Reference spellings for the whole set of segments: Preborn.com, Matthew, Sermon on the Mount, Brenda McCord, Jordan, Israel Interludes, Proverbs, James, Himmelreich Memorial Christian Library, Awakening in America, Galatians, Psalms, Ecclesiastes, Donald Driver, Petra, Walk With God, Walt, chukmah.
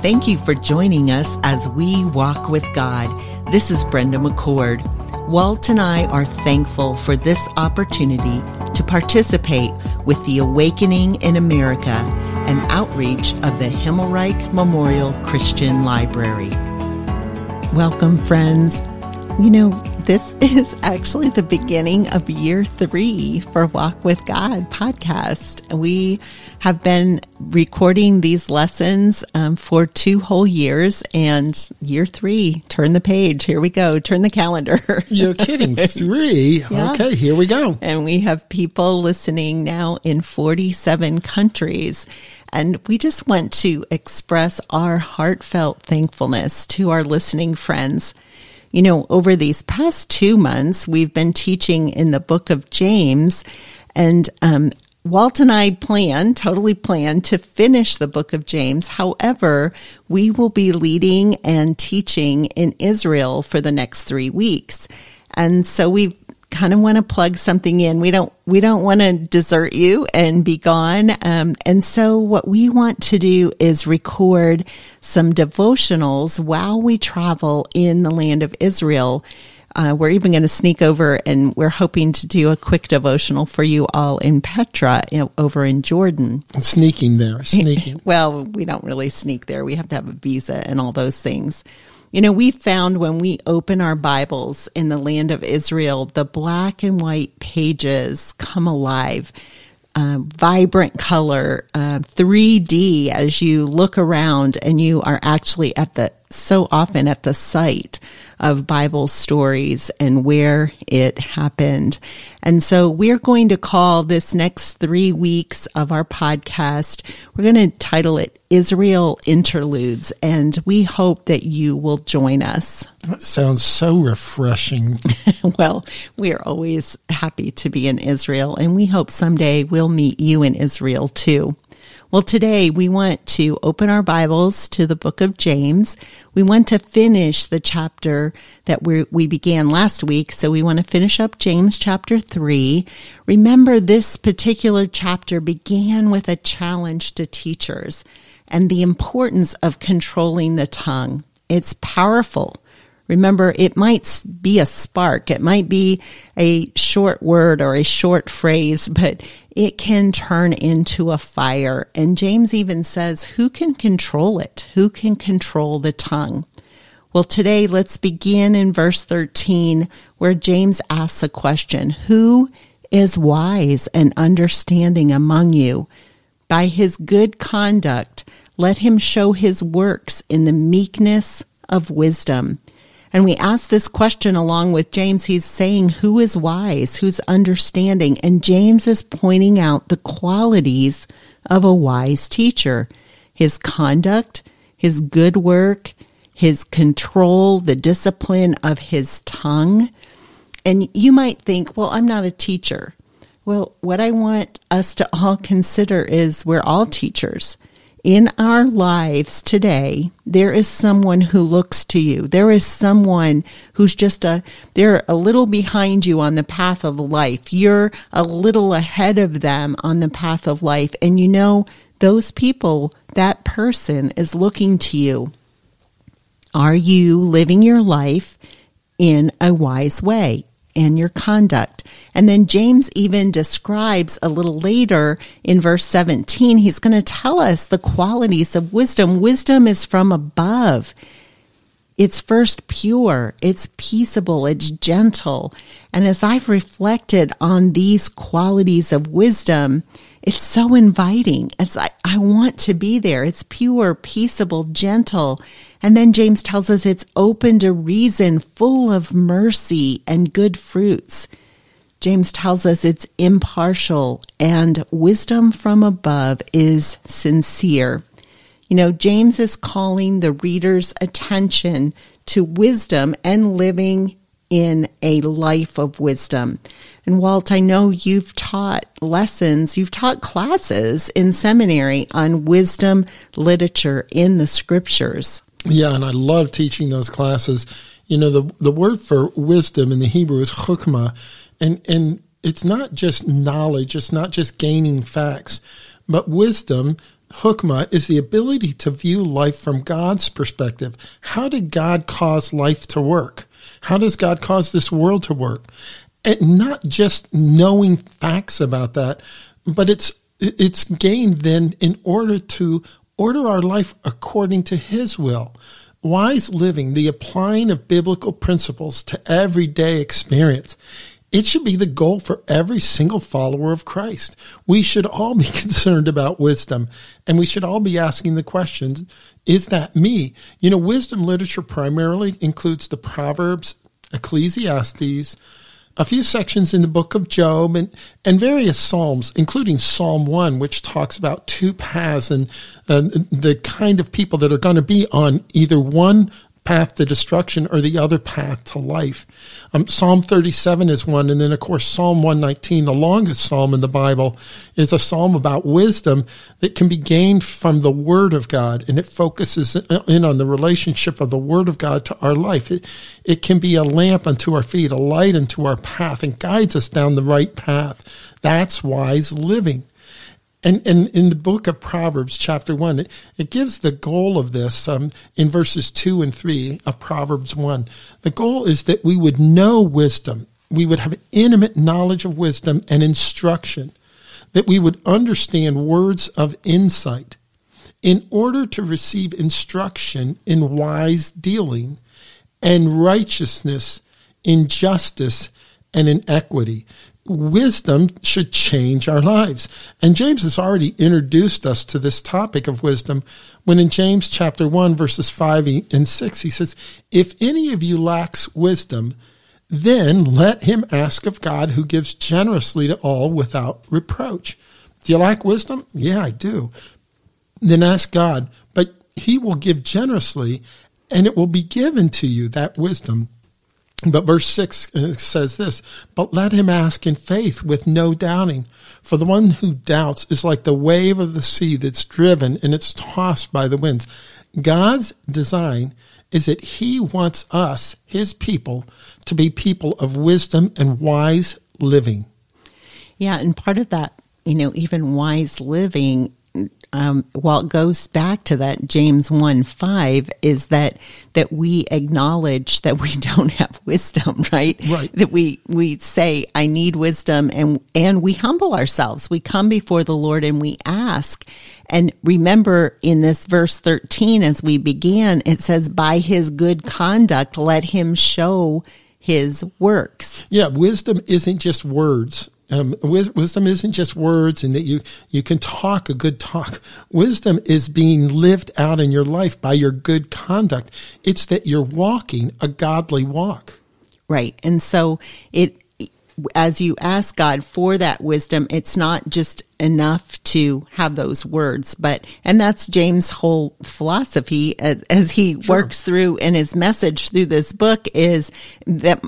Thank you for joining us as we walk with God. This is Brenda McCord. Walt and I are thankful for this opportunity to participate with the Awakening in America, an outreach of the Himmelreich Memorial Christian Library. Welcome, friends. You know, this is actually the beginning of year 3 for Walk With God podcast. We have been recording these lessons for 2 whole years, and year 3, turn the page. Here we go. Turn the calendar. You're kidding. 3? Yeah. Okay, here we go. And we have people listening now in 47 countries. And we just want to express our heartfelt thankfulness to our listening friends. You know, over these past 2 months, we've been teaching in the book of James, and Walt and I totally plan to finish the book of James. However, we will be leading and teaching in Israel for the next 3 weeks. And so we kind of want to plug something in. We don't want to desert you and be gone. And so what we want to do is record some devotionals while we travel in the land of Israel. We're even going to sneak over, and we're hoping to do a quick devotional for you all in Petra over in Jordan. Sneaking there. Well, we don't really sneak there. We have to have a visa and all those things. You know, we found when we open our Bibles in the land of Israel, the black and white pages come alive, vibrant color, 3D as you look around, and you are actually so often at the site of Bible stories and where it happened. And so we're going to call this next 3 weeks of our podcast, we're going to title it Israel Interludes, and we hope that you will join us. That sounds so refreshing. Well, we are always happy to be in Israel, and we hope someday we'll meet you in Israel too. Well, today we want to open our Bibles to the book of James. We want to finish the chapter that we began last week, so we want to finish up James chapter 3. Remember, this particular chapter began with a challenge to teachers and the importance of controlling the tongue. It's powerful. Remember, it might be a spark. It might be a short word or a short phrase, but it can turn into a fire. And James even says, who can control it? Who can control the tongue? Well, today, let's begin in verse 13, where James asks a question. Who is wise and understanding among you? By his good conduct, let him show his works in the meekness of wisdom. And we ask this question along with James. He's saying, who is wise? Who's understanding? And James is pointing out the qualities of a wise teacher: his conduct, his good work, his control, the discipline of his tongue. And you might think, well, I'm not a teacher. Well, what I want us to all consider is we're all teachers. In our lives today, there is someone who looks to you. There is someone who's they're a little behind you on the path of life. You're a little ahead of them on the path of life. And you know, that person is looking to you. Are you living your life in a wise way? And your conduct. And then James even describes a little later in verse 17, he's going to tell us the qualities of wisdom. Wisdom is from above. It's first pure, it's peaceable, it's gentle. And as I've reflected on these qualities of wisdom, it's so inviting. It's I want to be there. It's pure, peaceable, gentle. And then James tells us it's open to reason, full of mercy and good fruits. James tells us it's impartial, and wisdom from above is sincere. You know, James is calling the reader's attention to wisdom and living in a life of wisdom. And Walt, I know you've taught lessons, you've taught classes in seminary on wisdom literature in the scriptures. Yeah, and I love teaching those classes. You know, the word for wisdom in the Hebrew is chukmah, and it's not just knowledge, it's not just gaining facts, but wisdom chukmah is the ability to view life from God's perspective. How did God cause life to work? How does God cause this world to work? And not just knowing facts about that, but it's gained then in order to order our life according to His will. Wise living, the applying of biblical principles to everyday experience. It should be the goal for every single follower of Christ. We should all be concerned about wisdom, and we should all be asking the questions, is that me? You know, wisdom literature primarily includes the Proverbs, Ecclesiastes, a few sections in the book of Job, and various Psalms, including Psalm 1, which talks about two paths and the kind of people that are going to be on either one path to destruction or the other path to life. Psalm 37 is one, and then, of course, Psalm 119, the longest psalm in the Bible, is a psalm about wisdom that can be gained from the Word of God, and it focuses in on the relationship of the Word of God to our life. It can be a lamp unto our feet, a light unto our path, and guides us down the right path. That's wise living. And in the book of Proverbs, chapter 1, it gives the goal of this in verses 2 and 3 of Proverbs 1. The goal is that we would know wisdom. We would have intimate knowledge of wisdom and instruction, that we would understand words of insight in order to receive instruction in wise dealing and righteousness, in justice, and in equity. Wisdom should change our lives. And James has already introduced us to this topic of wisdom when in James chapter 1, verses 5 and 6, he says, if any of you lacks wisdom, then let him ask of God who gives generously to all without reproach. Do you lack wisdom? Yeah, I do. Then ask God, but He will give generously, and it will be given to you, that wisdom. But verse 6 says this, but let him ask in faith with no doubting. For the one who doubts is like the wave of the sea that's driven and it's tossed by the winds. God's design is that He wants us, His people, to be people of wisdom and wise living. Yeah, and part of that, you know, even wise living, well, it goes back to that James 1:5 is that we acknowledge that we don't have wisdom, right? Right. That we say, I need wisdom, and we humble ourselves. We come before the Lord and we ask. And remember in this verse 13, as we began, it says, by His good conduct, let Him show His works. Yeah, wisdom isn't just words. Wisdom isn't just words and that you can talk a good talk. Wisdom is being lived out in your life by your good conduct. It's that you're walking a godly walk. Right. And so as you ask God for that wisdom, it's not just enough to have those words, and that's James' whole philosophy as he works through, and his message through this book is that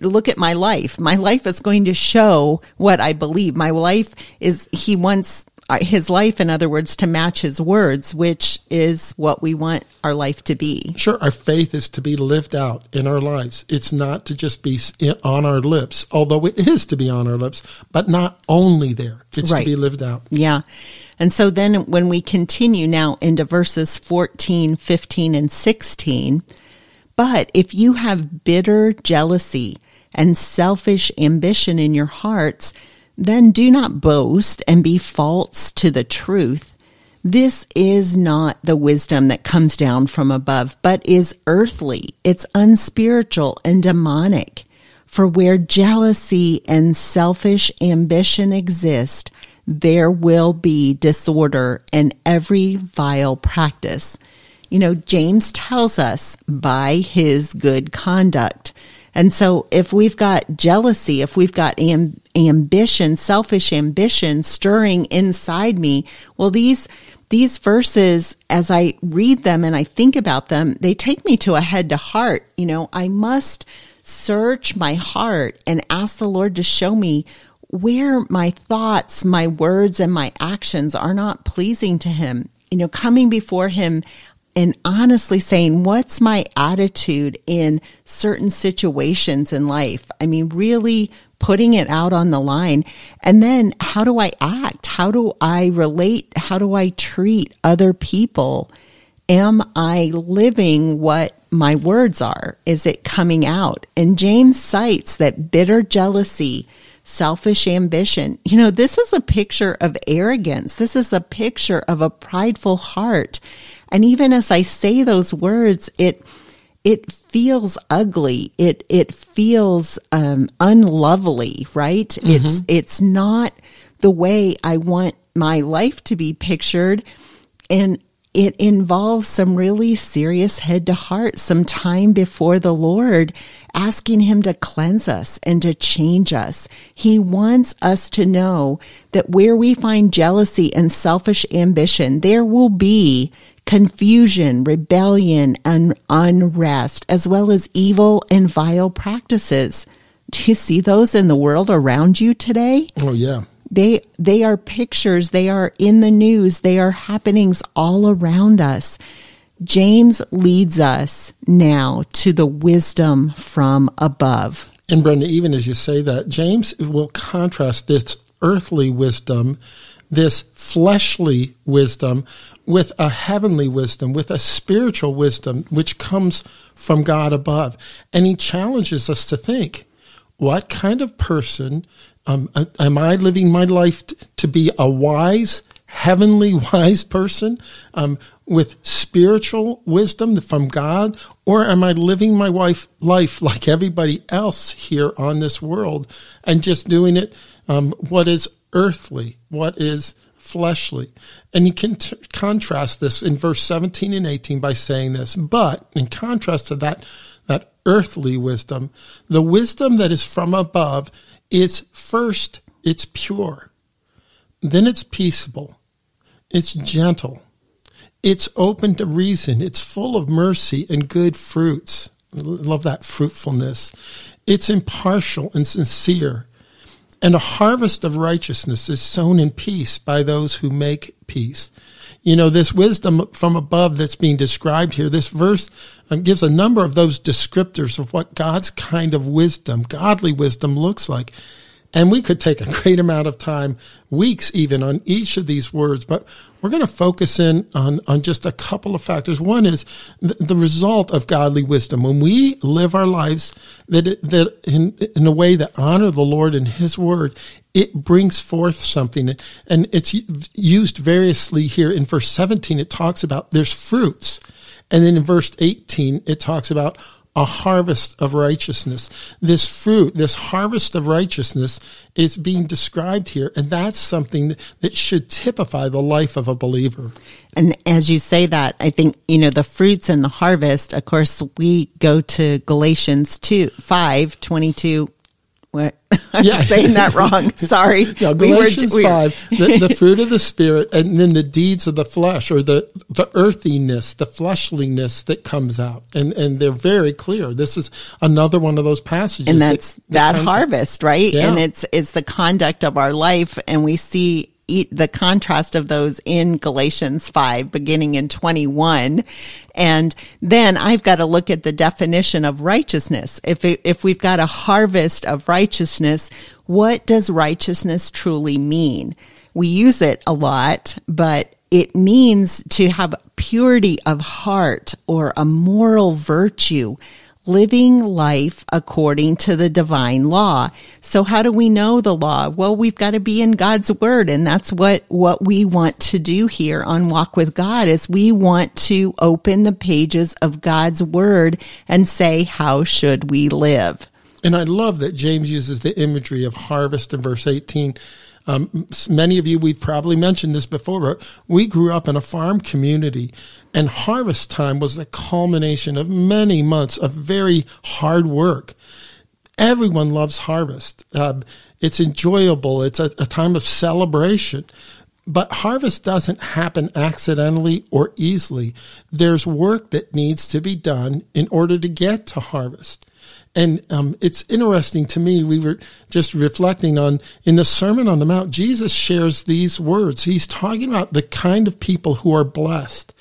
look at my life. My life is going to show what I believe. My life is, he wants his life, in other words, to match his words, which is what we want our life to be. Sure, our faith is to be lived out in our lives. It's not to just be on our lips, although it is to be on our lips, but not only there. It's right. To be lived out. Yeah. And so then when we continue now into verses 14, 15, and 16, but if you have bitter jealousy and selfish ambition in your hearts, then do not boast and be false to the truth. This is not the wisdom that comes down from above, but is earthly. It's unspiritual and demonic. For where jealousy and selfish ambition exist, there will be disorder and every vile practice. You know, James tells us by his good conduct. And so if we've got jealousy, if we've got ambition, selfish ambition stirring inside me, well, these verses, as I read them and I think about them, they take me to a head to heart. You know, I must search my heart and ask the Lord to show me where my thoughts, my words, and my actions are not pleasing to Him. You know, coming before Him and honestly saying, what's my attitude in certain situations in life? I mean, really putting it out on the line. And then how do I act? How do I relate? How do I treat other people? Am I living what my words are? Is it coming out? And James cites that bitter jealousy, selfish ambition. You know, this is a picture of arrogance. This is a picture of a prideful heart. And even as I say those words, it feels ugly. It feels unlovely, right? Mm-hmm. It's not the way I want my life to be pictured, and it involves some really serious head to heart, some time before the Lord, asking Him to cleanse us and to change us. He wants us to know that where we find jealousy and selfish ambition, there will be confusion, rebellion, and unrest, as well as evil and vile practices. Do you see those in the world around you today? Oh, yeah. They are pictures, they are in the news, they are happenings all around us. James leads us now to the wisdom from above. And Brenda, even as you say that, James will contrast this earthly wisdom, this fleshly wisdom, with a heavenly wisdom, with a spiritual wisdom, which comes from God above. And he challenges us to think, what kind of person am I living my life to be a wise, heavenly wise person with spiritual wisdom from God? Or am I living my life like everybody else here on this world and just doing it what is earthly, what is fleshly? And you can contrast this in verse 17 and 18 by saying this, but in contrast to that earthly wisdom, the wisdom that is from above is first, it's pure, then it's peaceable, it's gentle, it's open to reason, it's full of mercy and good fruits. Love that fruitfulness. It's impartial and sincere, and a harvest of righteousness is sown in peace by those who make peace. You know, this wisdom from above that's being described here, this verse gives a number of those descriptors of what God's kind of wisdom, godly wisdom, looks like. And we could take a great amount of time, weeks even, on each of these words, but we're going to focus in on just a couple of factors. One is the result of godly wisdom. When we live our lives that in a way that honor the Lord and His Word, it brings forth something. And it's used variously here. In verse 17, it talks about there's fruits. And then in verse 18, it talks about a harvest of righteousness. This fruit, this harvest of righteousness is being described here, and that's something that should typify the life of a believer. And as you say that, I think, you know, the fruits and the harvest, of course, we go to Galatians 5:22. What? I'm saying that wrong. Sorry. No, Galatians 5, the fruit of the Spirit, and then the deeds of the flesh, or the earthiness, the fleshliness that comes out. And they're very clear. This is another one of those passages. And that's that harvest, right? Yeah. And it's the conduct of our life. And we see the contrast of those in Galatians 5, beginning in 21. And then I've got to look at the definition of righteousness. If we've got a harvest of righteousness, what does righteousness truly mean? We use it a lot, but it means to have purity of heart or a moral virtue, living life according to the divine law. So how do we know the law? Well, we've got to be in God's Word, and that's what we want to do here on Walk with God, is we want to open the pages of God's Word and say, how should we live? And I love that James uses the imagery of harvest in verse 18. Many of you, we've probably mentioned this before, but we grew up in a farm community, and harvest time was the culmination of many months of very hard work. Everyone loves harvest. It's enjoyable. It's a time of celebration. But harvest doesn't happen accidentally or easily. There's work that needs to be done in order to get to harvest. And it's interesting to me, we were just reflecting on, in the Sermon on the Mount, Jesus shares these words. He's talking about the kind of people who are blessed.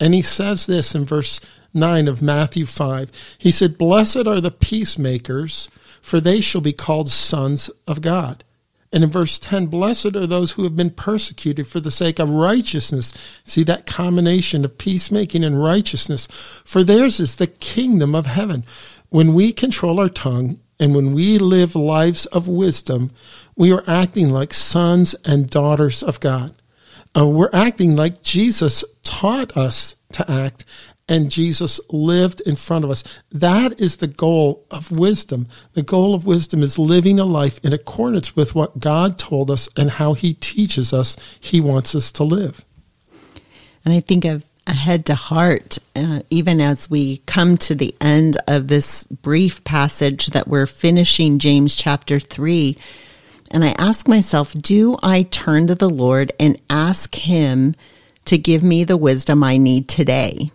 And he says this in verse 9 of Matthew 5. He said, "Blessed are the peacemakers, for they shall be called sons of God." And in verse 10, "Blessed are those who have been persecuted for the sake of righteousness." See that combination of peacemaking and righteousness. "For theirs is the kingdom of heaven." When we control our tongue and when we live lives of wisdom, we are acting like sons and daughters of God. We're acting like Jesus taught us to act, and Jesus lived in front of us. That is the goal of wisdom. The goal of wisdom is living a life in accordance with what God told us and how he teaches us he wants us to live. And I think of a head to heart, even as we come to the end of this brief passage that we're finishing, James chapter 3, and I ask myself, do I turn to the Lord and ask him to give me the wisdom I need today?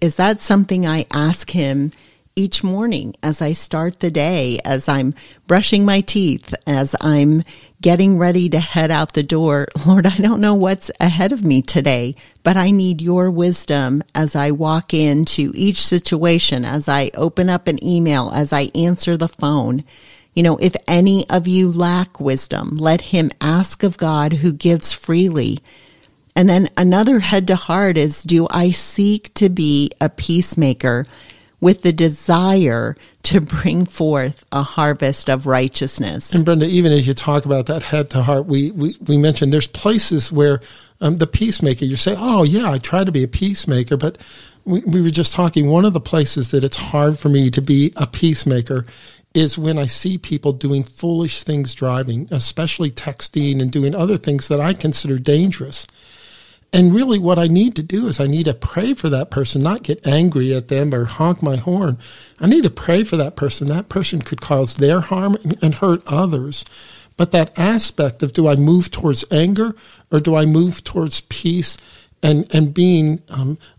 Is that something I ask him each morning as I start the day, as I'm brushing my teeth, as I'm getting ready to head out the door? Lord, I don't know what's ahead of me today, but I need your wisdom as I walk into each situation, as I open up an email, as I answer the phone. You know, if any of you lack wisdom, let him ask of God who gives freely. And then another head to heart is, do I seek to be a peacemaker with the desire to bring forth a harvest of righteousness? And Brenda, even as you talk about that head to heart, we mentioned there's places where the peacemaker, you say, oh yeah, I try to be a peacemaker, but we were just talking, one of the places that it's hard for me to be a peacemaker is when I see people doing foolish things driving, especially texting and doing other things that I consider dangerous. And really what I need to do is I need to pray for that person, not get angry at them or honk my horn. I need to pray for that person. That person could cause their harm and hurt others. But that aspect of, do I move towards anger or do I move towards peace and being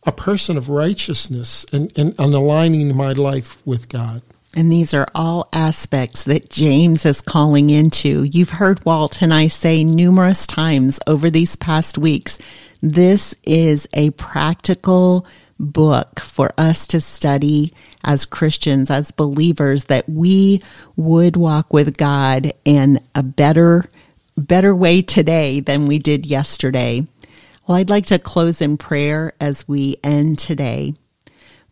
a person of righteousness and aligning my life with God? And these are all aspects that James is calling into. You've heard Walt and I say numerous times over these past weeks, this is a practical book for us to study as Christians, as believers, that we would walk with God in a better way today than we did yesterday. Well, I'd like to close in prayer as we end today.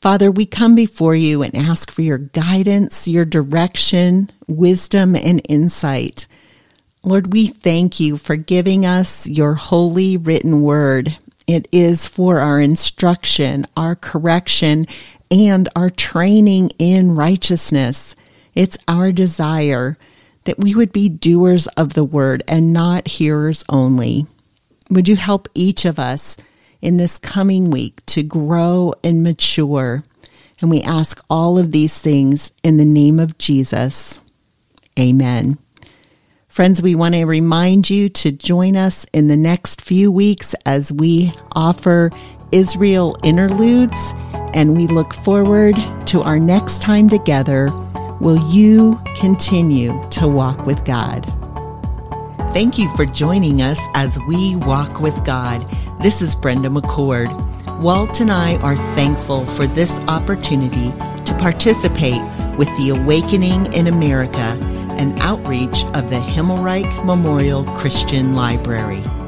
Father, we come before you and ask for your guidance, your direction, wisdom, and insight. Lord, we thank you for giving us your holy written word. It is for our instruction, our correction, and our training in righteousness. It's our desire that we would be doers of the word and not hearers only. Would you help each of us in this coming week to grow and mature? And we ask all of these things in the name of Jesus. Amen. Friends, we want to remind you to join us in the next few weeks as we offer Israel Interludes, and we look forward to our next time together. Will you continue to walk with God? Thank you for joining us as we walk with God. This is Brenda McCord. Walt and I are thankful for this opportunity to participate with the Awakening in America, an outreach of the Himmelreich Memorial Christian Library.